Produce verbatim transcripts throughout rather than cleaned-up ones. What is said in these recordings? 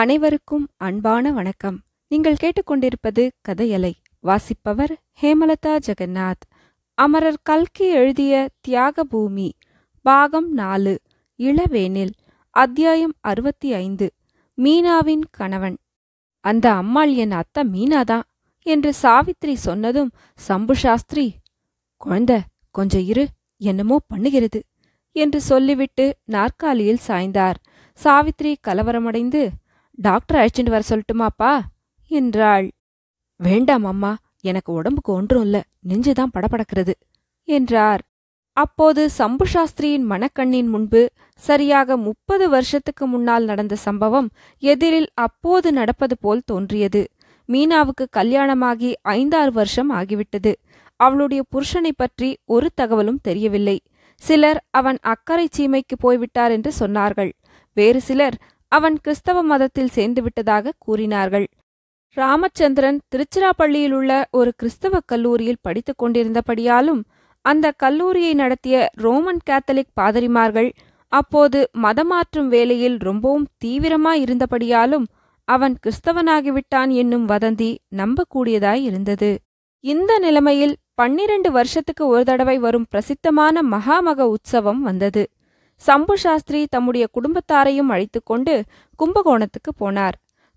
அனைவருக்கும் அன்பான வணக்கம். நீங்கள் கேட்டுக்கொண்டிருப்பது கதையலை. வாசிப்பவர் ஹேமலதா ஜெகந்நாத். அமரர் கல்கி எழுதிய தியாகபூமி பாகம் நாலு, இளவேனில், அத்தியாயம் அறுபத்தி ஐந்து, மீனாவின் கணவன். அந்த அம்மாள் என் அத்தை மீனாதான் என்று சாவித்ரி சொன்னதும் சம்பு சாஸ்திரி, குழந்தை கொஞ்சம் இரு, என்னமோ பண்ணுகிறது என்று சொல்லிவிட்டு நாற்காலியில் சாய்ந்தார். சாவித்ரி கலவரமடைந்து, டாக்டர் அழைச்சிட்டு வர சொல்லட்டுமாப்பா என்றாள். வேண்டாம் அம்மா, எனக்கு உடம்புக்கு ஒன்றும் இல்ல, நெஞ்சுதான் படபடக்கிறது என்றார். அப்போது சம்பு சாஸ்திரியின் மனக்கண்ணின் முன்பு சரியாக முப்பது வருஷத்துக்கு முன்னால் நடந்த சம்பவம் எதிரில் அப்போது நடப்பது போல் தோன்றியது. மீனாவுக்கு கல்யாணமாகி ஐந்தாறு வருஷம் ஆகிவிட்டது. அவளுடைய புருஷனை பற்றி ஒரு தகவலும் தெரியவில்லை. சிலர் அவன் அக்கறை சீமைக்கு போய்விட்டார் என்று சொன்னார்கள். வேறு சிலர் அவன் கிறிஸ்தவ மதத்தில் சேர்ந்து விட்டதாக கூறினார்கள். ராமச்சந்திரன் திருச்சிராப்பள்ளியில் உள்ள ஒரு கிறிஸ்தவ கல்லூரியில் படித்து கொண்டிருந்தபடியாலும் அந்த கல்லூரியை நடத்திய ரோமன் கேத்தலிக் பாதிரிமார்கள் அப்போது மதமாற்றும் வேலையில் ரொம்பவும் தீவிரமாயிருந்தபடியாலும் அவன் கிறிஸ்தவனாகிவிட்டான் என்னும் வதந்தி நம்பக்கூடியதாயிருந்தது. இந்த நிலைமையில் பன்னிரண்டு வருஷத்துக்கு ஒரு தடவை வரும் பிரசித்தமான மகாமக உற்சவம் வந்தது. சம்பு சாஸ்திரி தம்முடைய குடும்பத்தாரையும் அழைத்து கொண்டு கும்பகோணத்துக்கு போனார்.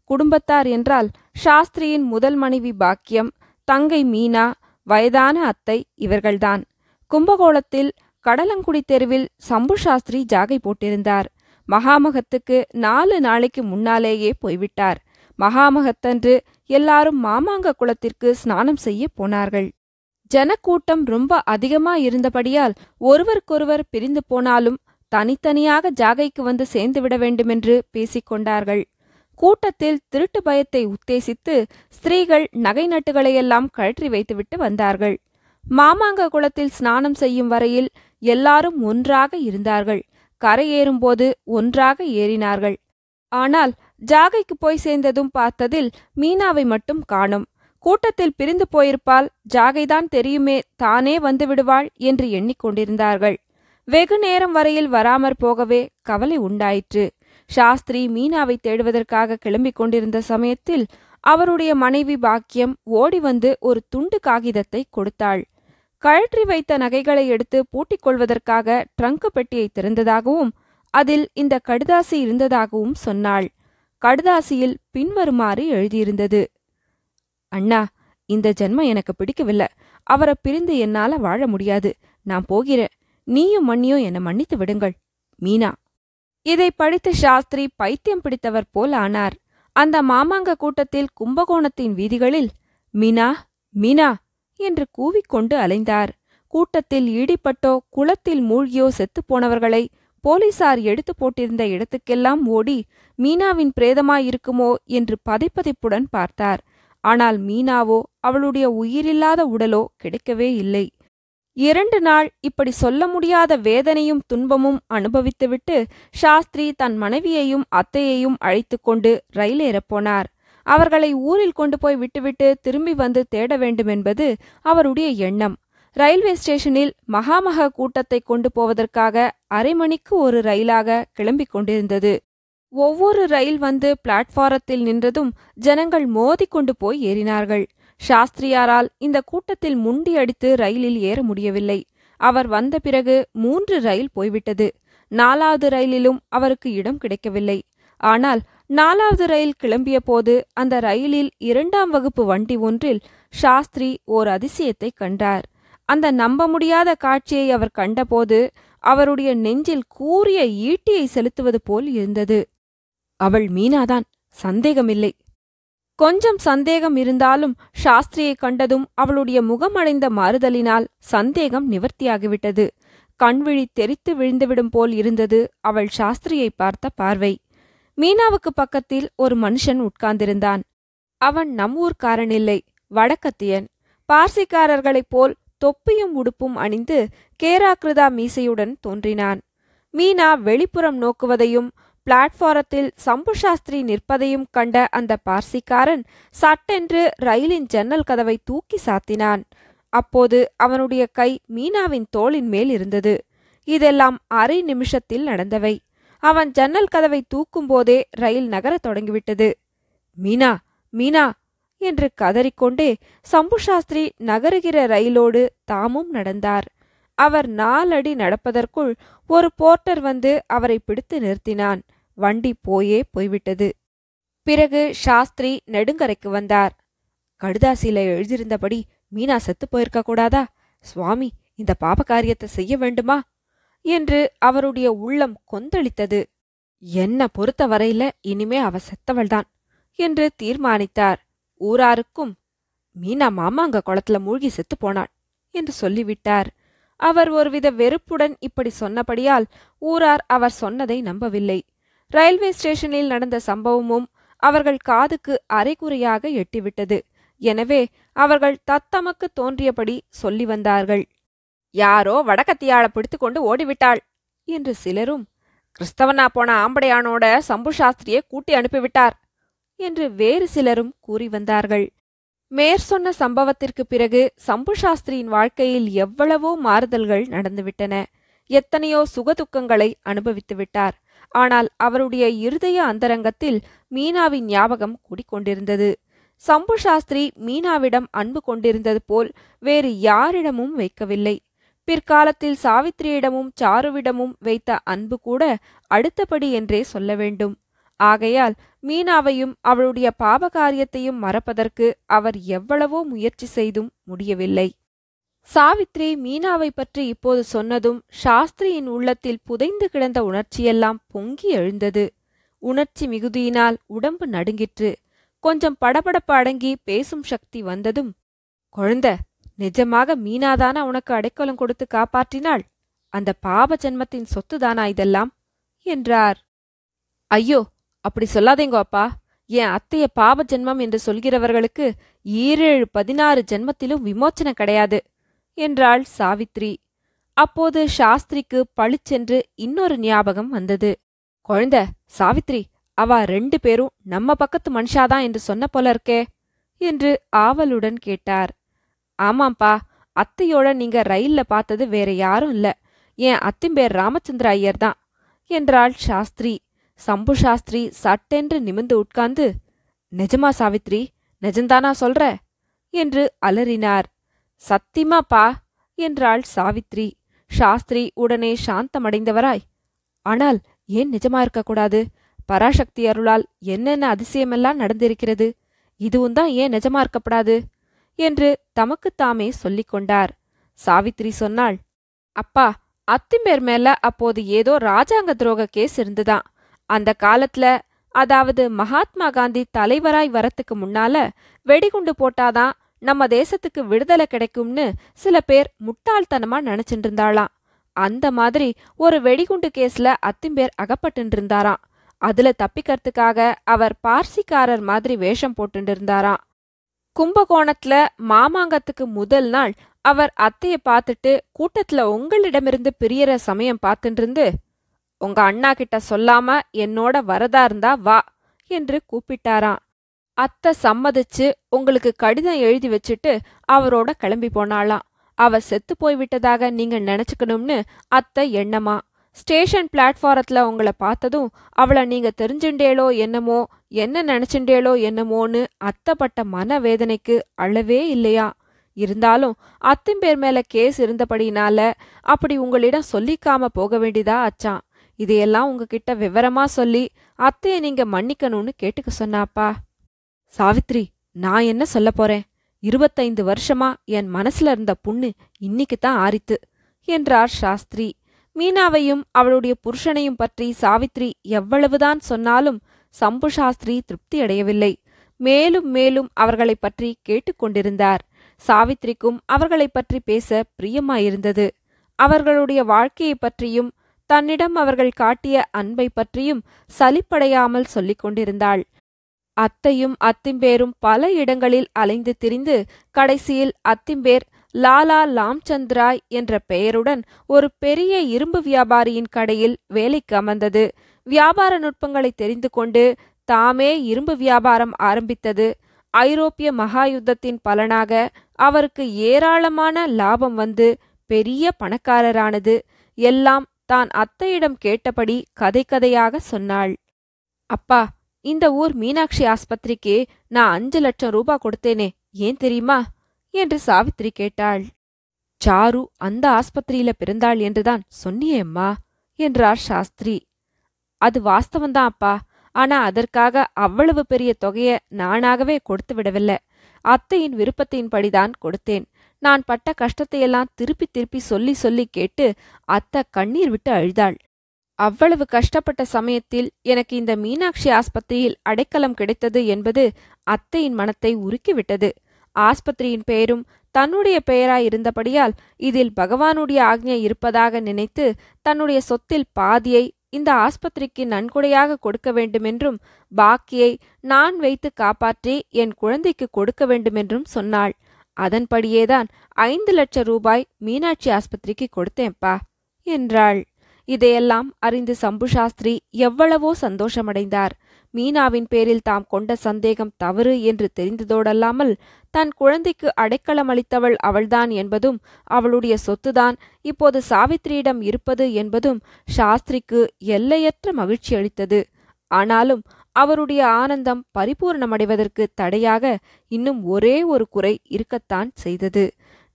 குடும்பத்தார் என்றால் சாஸ்திரியின் முதல் மனைவி பாக்கியம், தங்கை மீனா, வயதான அத்தை இவர்கள்தான். கும்பகோணத்தில் கடலங்குடி தெருவில் சம்பு சாஸ்திரி ஜாகை போட்டிருந்தார். மகாமகத்துக்கு நாலு நாளைக்கு முன்னாலேயே போய்விட்டார். மகாமகத்தன்று எல்லாரும் மாமாங்க குளத்திற்கு ஸ்நானம் செய்ய போனார்கள். ஜனக்கூட்டம் ரொம்ப அதிகமாயிருந்தபடியால் ஒருவருக்கொருவர் பிரிந்து போனாலும் தனித்தனியாக ஜாகைக்கு வந்து சேர்ந்துவிட வேண்டுமென்று பேசிக்கொண்டார்கள். கூட்டத்தில் திருட்டு பயத்தை உத்தேசித்து ஸ்திரீகள் நகை நட்டுகளையெல்லாம் கழற்றி வைத்துவிட்டு வந்தார்கள். மாமாங்க குளத்தில் ஸ்நானம் செய்யும் வரையில் எல்லாரும் ஒன்றாக இருந்தார்கள். கரையேறும்போது ஒன்றாக ஏறினார்கள். ஆனால் ஜாகைக்கு போய் சேர்ந்ததும் பார்த்ததில் மீனாவை மட்டும் காணோம். கூட்டத்தில் பிரிந்து போயிருப்பால் ஜாகைதான் தெரியுமே, தானே வந்து விடுவாள் என்று எண்ணிக்கொண்டிருந்தார்கள். வெகு நேரம் வரையில் வராமற் போகவே கவலை உண்டாயிற்று. சாஸ்திரி மீனாவை தேடுவதற்காக கிளம்பிக் கொண்டிருந்த சமயத்தில் அவருடைய மனைவி பாக்கியம் ஓடி வந்து ஒரு துண்டு காகிதத்தை கொடுத்தாள். கழற்றி வைத்த நகைகளை எடுத்து பூட்டிக் கொள்வதற்காக ட்ரங்கு பெட்டியை திறந்ததாகவும் அதில் இந்த கடுதாசி இருந்ததாகவும் சொன்னாள். கடுதாசியில் பின்வருமாறு எழுதியிருந்தது: அண்ணா, இந்த ஜென்மம் எனக்கு பிடிக்கவில்லை. அவரை பிரிந்து என்னால வாழ முடியாது. நான் போகிறேன். நீயும் மண்ணியோ என மன்னித்து விடுங்கள். மீனா. இதை படித்த சாஸ்திரி பைத்தியம் பிடித்தவர் போல் ஆனார். அந்த மாமாங்க கூட்டத்தில் கும்பகோணத்தின் வீதிகளில் மீனா மீனா என்று கூவிக்கொண்டு அலைந்தார். கூட்டத்தில் ஈடுபட்டோ குளத்தில் மூழ்கியோ செத்துப்போனவர்களை போலீசார் எடுத்து போட்டிருந்த இடத்துக்கெல்லாம் ஓடி மீனாவின் பிரேதமாயிருக்குமோ என்று பதைப்பதைப்புடன் பார்த்தார். ஆனால் மீனாவோ அவளுடைய உயிரில்லாத உடலோ கிடைக்கவே இல்லை. இரண்டு நாள் இப்படி சொல்ல முடியாத வேதனையும் துன்பமும் அனுபவித்துவிட்டு சாஸ்திரி தன் மனைவியையும் அத்தையையும் அழைத்து கொண்டு ரயில் ஏறப்போனார். அவர்களை ஊரில் கொண்டு போய் விட்டுவிட்டு திரும்பி வந்து தேட வேண்டுமென்பது அவருடைய எண்ணம். ரயில்வே ஸ்டேஷனில் மகாமக கூட்டத்தை கொண்டு போவதற்காக அரை மணிக்கு ஒரு ரயிலாக கிளம்பிக் கொண்டிருந்தது. ஒவ்வொரு ரயில் வந்து பிளாட்பாரத்தில் நின்றதும் ஜனங்கள் மோதி கொண்டு போய் ஏறினார்கள். சாஸ்திரியாரால் இந்த கூட்டத்தில் முண்டி அடித்து ரயிலில் ஏற முடியவில்லை. அவர் வந்த பிறகு மூன்று ரயில் போய்விட்டது. நாலாவது ரயிலிலும் அவருக்கு இடம் கிடைக்கவில்லை. ஆனால் நாலாவது ரயில் கிளம்பிய போது அந்த ரயிலில் இரண்டாம் வகுப்பு வண்டி ஒன்றில் சாஸ்திரி ஓர் அதிசயத்தை கண்டார். அந்த நம்ப முடியாத காட்சியை அவர் கண்டபோது அவருடைய நெஞ்சில் கூரிய ஈட்டியை செலுத்துவது போல் இருந்தது. அவள் மீனாதான், சந்தேகமில்லை. கொஞ்சம் சந்தேகம் இருந்தாலும் சாஸ்திரியை கண்டதும் அவளுடைய முகமடைந்த மாறுதலினால் சந்தேகம் நிவர்த்தியாகிவிட்டது. கண்விழி தெரித்து விழுந்துவிடும் போல் இருந்தது அவள் சாஸ்திரியை பார்த்த பார்வை. மீனாவுக்கு பக்கத்தில் ஒரு மனுஷன் உட்கார்ந்திருந்தான். அவன் நம்மூர்காரனில்லை, வடக்கத்தியன். பார்சிக்காரர்களைப் போல் தொப்பியும் உடுப்பும் அணிந்து கேராக்கிருதா மீசையுடன் தோன்றினான். மீனா வெளிப்புறம் நோக்குவதையும் பிளாட்பாரத்தில் சம்பு சாஸ்திரி நிற்பதையும் கண்ட அந்த பார்சிக்காரன் சட்டென்று ரயிலின் ஜன்னல் கதவை தூக்கி சாத்தினான். அப்போது அவனுடைய கை மீனாவின் தோளின் மேல் இருந்தது. இதெல்லாம் அரை நிமிஷத்தில் நடந்தவை. அவன் ஜன்னல் கதவை தூக்கும் போதே ரயில் நகரத் தொடங்கிவிட்டது. மீனா மீனா என்று கதறிக்கொண்டே சம்பு சாஸ்திரி நகருகிற ரயிலோடு தாமும் நடந்தார். அவர் நாலடி நடப்பதற்குள் ஒரு போர்ட்டர் வந்து அவரை பிடித்து நிறுத்தினான். வண்டி போயே போய்விட்டது. பிறகு சாஸ்திரி நெடுங்கரைக்கு வந்தார். கடுதாசியில எழுதியிருந்தபடி மீனா செத்து போயிருக்க கூடாதா சுவாமி? இந்த பாப காரியத்தை செய்ய வேண்டுமா என்று அவருடைய உள்ளம் கொந்தளித்தது. என்ன பொறுத்த வரையில இனிமே அவ செத்தவள்தான் என்று தீர்மானித்தார். ஊராருக்கும் மீனா மாமாங்க குளத்துல மூழ்கி செத்து போனாள் என்று சொல்லிவிட்டார். அவர் ஒருவித வெறுப்புடன் இப்படி சொன்னபடியால் ஊரார் அவர் சொன்னதை நம்பவில்லை. ரயில்வே ஸ்டேஷனில் நடந்த சம்பவமும் அவர்கள் காதுக்கு அரைகுறையாக எட்டிவிட்டது. எனவே அவர்கள் தத்தமக்கு தோன்றியபடி சொல்லி வந்தார்கள். யாரோ வடக்கத்தியாளை பிடித்து கொண்டு ஓடிவிட்டாள் என்று சிலரும், கிறிஸ்தவனா போன ஆம்படையானோட சம்பு சாஸ்திரியை கூட்டி அனுப்பிவிட்டார் என்று வேறு சிலரும் கூறி வந்தார்கள். மேற்சொன்ன சம்பவத்திற்கு பிறகு சம்பு சாஸ்திரியின் வாழ்க்கையில் எவ்வளவோ மாறுதல்கள் நடந்துவிட்டன. எத்தனையோ சுகதுக்கங்களை அனுபவித்து விட்டார். ஆனால் அவருடைய இருதய அந்தரங்கத்தில் மீனாவின் ஞாபகம் கூடிக்கொண்டிருந்தது. சம்பு சாஸ்திரி மீனாவிடம் அன்பு கொண்டிருந்தது போல் வேறு யாரிடமும் வைக்கவில்லை. பிற்காலத்தில் சாவித்ரியிடமும் சாருவிடமும் வைத்த அன்பு கூட அடுத்தபடி என்றே சொல்ல வேண்டும். ஆகையால் மீனாவையும் அவளுடைய பாபகாரியத்தையும் மறப்பதற்கு அவர் எவ்வளவோ முயற்சி செய்தும் முடியவில்லை. சாவித்ரி மீனாவை பற்றி இப்போது சொன்னதும் சாஸ்திரியின் உள்ளத்தில் புதைந்து கிடந்த உணர்ச்சியெல்லாம் பொங்கி எழுந்தது. உணர்ச்சி மிகுதியினால் உடம்பு நடுங்கிற்று. கொஞ்சம் படபடப்பு அடங்கி பேசும் சக்தி வந்ததும், குழந்த, நிஜமாக மீனாதானா உனக்கு அடைக்கலம் கொடுத்து காப்பாற்றினாள்? அந்த பாப ஜென்மத்தின் சொத்துதானா இதெல்லாம் என்றார். ஐயோ, அப்படி சொல்லாதேங்கோ அப்பா. என் அத்தைய பாப ஜென்மம் என்று சொல்கிறவர்களுக்கு ஈரேழு பதினாறு ஜென்மத்திலும் விமோச்சனம் கிடையாது என்றாள் சாவித்ரி. அப்போது சாஸ்திரிக்கு பளிச்சென்று இன்னொரு ஞாபகம் வந்தது. குழந்த சாவித்ரி, அவ ரெண்டு பேரும் நம்ம பக்கத்து மனுஷாதான் என்று சொன்ன போல இருக்கே என்று ஆவலுடன் கேட்டார். ஆமாம்பா, அத்தையோட நீங்க ரயில்ல பார்த்தது வேற யாரும் இல்ல, என் அத்திம்பேர் ராமச்சந்திர ஐயர் தான் என்றாள் சாஸ்திரி. சம்பு சாஸ்திரி சட்டென்று நிமிர்ந்து உட்கார்ந்து, நிஜமா சாவித்ரி, நிஜந்தானா சொல்ற என்று அலறினார். சத்தியமா பா என்றாள் சாவித்ரி. சாஸ்திரி உடனே சாந்தமடைந்தவராய், ஆனால் ஏன் நிஜமா இருக்கக்கூடாது? பராசக்தி அருளால் என்னென்ன அதிசயமெல்லாம் நடந்திருக்கிறது, இதுவும் தான் ஏன் நிஜமா இருக்கப்படாது என்று தமக்குத்தாமே சொல்லிக் கொண்டார். சாவித்ரி சொன்னாள், அப்பா, அத்திம்பேர் மேல அப்போது ஏதோ ராஜாங்க துரோக கேஸ் இருந்துதான். அந்த காலத்துல, அதாவது மகாத்மா காந்தி தலைவராய் வரத்துக்கு முன்னால, வெடிகுண்டு போட்டாதான் நம்ம தேசத்துக்கு விடுதலை கிடைக்கும்னு சில பேர் முட்டாள்தனமா நினைச்சுட்டு இருந்தாளாம். அந்த மாதிரி ஒரு வெடிகுண்டு கேஸ்ல அத்திம்பேர் அகப்பட்டு இருந்தாராம். அதுல தப்பிக்கிறதுக்காக அவர் பார்சிக்காரர் மாதிரி வேஷம் போட்டு இருந்தாராம். கும்பகோணத்துல மாமாங்கத்துக்கு முதல் நாள் அவர் அத்தைய பார்த்துட்டு கூட்டத்துல உங்களிடமிருந்து பிரியற சமயம் பார்த்துட்டு இருந்து, உங்க அண்ணா கிட்ட சொல்லாம என்னோட வரதா இருந்தா வா என்று கூப்பிட்டாராம். அத்தை சம்மதிச்சு உங்களுக்கு கடிதம் எழுதி வச்சுட்டு அவரோட கிளம்பி போனாலாம். அவ செத்து போய்விட்டதாக நீங்க நினைச்சுக்கணும்னு அத்தை எண்ணமா. ஸ்டேஷன் பிளாட்ஃபாரத்துல உங்களை பார்த்ததும் அவளை நீங்க தெரிஞ்சுட்டேளோ என்னமோ, என்ன நினைச்சுட்டேளோ என்னமோன்னு அத்தைப்பட்ட மனவேதனைக்கு அளவே இல்லையா. இருந்தாலும் அத்திம்பேர் மேல கேஸ் இருந்தபடினால அப்படி உங்களிடம் சொல்லிக்காம போக வேண்டியதா ஆச்சான். இதையெல்லாம் உங்ககிட்ட விவரமா சொல்லி அத்தையை நீங்க மன்னிக்கணும்னு கேட்டுக்க சொன்னாப்பா. சாவித்ரி, நான் என்ன சொல்ல போறேன், இருபத்தைந்து வருஷமா என் மனசுல இருந்த புண்ணு இன்னைக்குத்தான் ஆறித்து என்றார் சாஸ்திரி. மீனாவையும் அவளுடைய புருஷனையும் பற்றி சாவித்ரி எவ்வளவுதான் சொன்னாலும் சம்பு சாஸ்திரி திருப்தி அடையவில்லை. மேலும் மேலும் அவர்களை பற்றி கேட்டுக்கொண்டிருந்தார். சாவித்ரிக்கும் அவர்களை பற்றி பேச பிரியமாயிருந்தது. அவர்களுடைய வாழ்க்கையை பற்றியும் தன்னிடம் அவர்கள் காட்டிய அன்பை பற்றியும் சலிப்படையாமல் சொல்லிக் கொண்டிருந்தாள். அத்தையும் அத்திம்பேரும் பல இடங்களில் அலைந்து திரிந்து கடைசியில் அத்திம்பேர் லாலா லாம் சந்திராய் என்ற பெயருடன் ஒரு பெரிய இரும்பு வியாபாரியின் கடையில் வேலைக்கு அமர்ந்தது. வியாபார நுட்பங்களை தெரிந்து கொண்டு தாமே இரும்பு வியாபாரம் ஆரம்பித்தது. ஐரோப்பிய மகாயுத்தத்தின் பலனாக அவருக்கு ஏராளமான லாபம் வந்து பெரிய பணக்காரரானது. எல்லாம் தான் அத்தையிடம் கேட்டபடி கதை கதையாக சொன்னாள். அப்பா, இந்த ஊர் மீனாட்சி ஆஸ்பத்திரிக்கு நான் அஞ்சு லட்சம் ரூபா கொடுத்தேனே, ஏன் தெரியுமா என்று சாவித்ரி கேட்டாள். சாரு அந்த ஆஸ்பத்திரியில பிறந்தாள் என்றுதான் சொன்னியேம்மா என்றார் சாஸ்திரி. அது வாஸ்தவந்தான் அப்பா, ஆனா அதற்காக அவ்வளவு பெரிய தொகைய நானாகவே கொடுத்து விடவில்லை. அத்தையின் விருப்பத்தின்படிதான் கொடுத்தேன். நான் பட்ட கஷ்டத்தையெல்லாம் திருப்பி திருப்பி சொல்லி சொல்லி கேட்டு அத்தை கண்ணீர் விட்டு அழுதாள். அவ்வளவு கஷ்டப்பட்ட சமயத்தில் எனக்கு இந்த மீனாட்சி ஆஸ்பத்திரியில் அடைக்கலம் கிடைத்தது என்பது அத்தையின் மனத்தை உருக்கிவிட்டது. ஆஸ்பத்திரியின் பெயரும் தன்னுடைய பெயராயிருந்தபடியால் இதில் பகவானுடைய ஆக்ஞை இருப்பதாக நினைத்து தன்னுடைய சொத்தில் பாதியை இந்த ஆஸ்பத்திரிக்கு நன்கொடையாக கொடுக்க வேண்டுமென்றும் பாக்கியை நான் வைத்து காப்பாற்றி என் குழந்தைக்கு கொடுக்க வேண்டுமென்றும் சொன்னாள். அதன்படியேதான் ஐந்து லட்சம் ரூபாய் மீனாட்சி ஆஸ்பத்திரிக்கு கொடுத்தேன்பா என்றாள். இதையெல்லாம் அறிந்து சம்பு சாஸ்திரி எவ்வளவோ சந்தோஷமடைந்தார். மீனாவின் பேரில் தாம் கொண்ட சந்தேகம் தவறு என்று தெரிந்ததோடல்லாமல் தன் குழந்தைக்கு அடைக்கலம் அளித்தவள் அவள்தான் என்பதும் அவளுடைய சொத்துதான் இப்போது சாவித்ரியிடம் இருப்பது என்பதும் சாஸ்திரிக்கு எல்லையற்ற மகிழ்ச்சி அளித்தது. ஆனாலும் அவருடைய ஆனந்தம் பரிபூர்ணமடைவதற்கு தடையாக இன்னும் ஒரே ஒரு குறை இருக்கத்தான் செய்தது.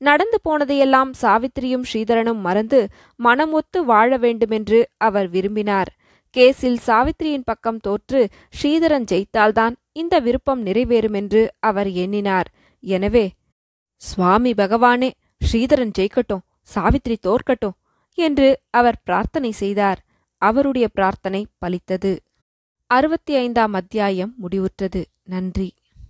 நடந்து போனதையெல்லாம் சாவித்ரியும் ஸ்ரீதரனும் மறந்து மனமொத்து வாழ வேண்டுமென்று அவர் விரும்பினார். கேஸில் சாவித்ரியின் பக்கம் தோற்று ஸ்ரீதரன் ஜெயித்தால்தான் இந்த விருப்பம் நிறைவேறுமென்று அவர் எண்ணினார். எனவே சுவாமி பகவானே, ஸ்ரீதரன் ஜெயிக்கட்டும், சாவித்ரி தோற்கட்டும் என்று அவர் பிரார்த்தனை செய்தார். அவருடைய பிரார்த்தனை பலித்தது. அறுபத்தி ஐந்தாம் அத்தியாயம் முடிவுற்றது. நன்றி.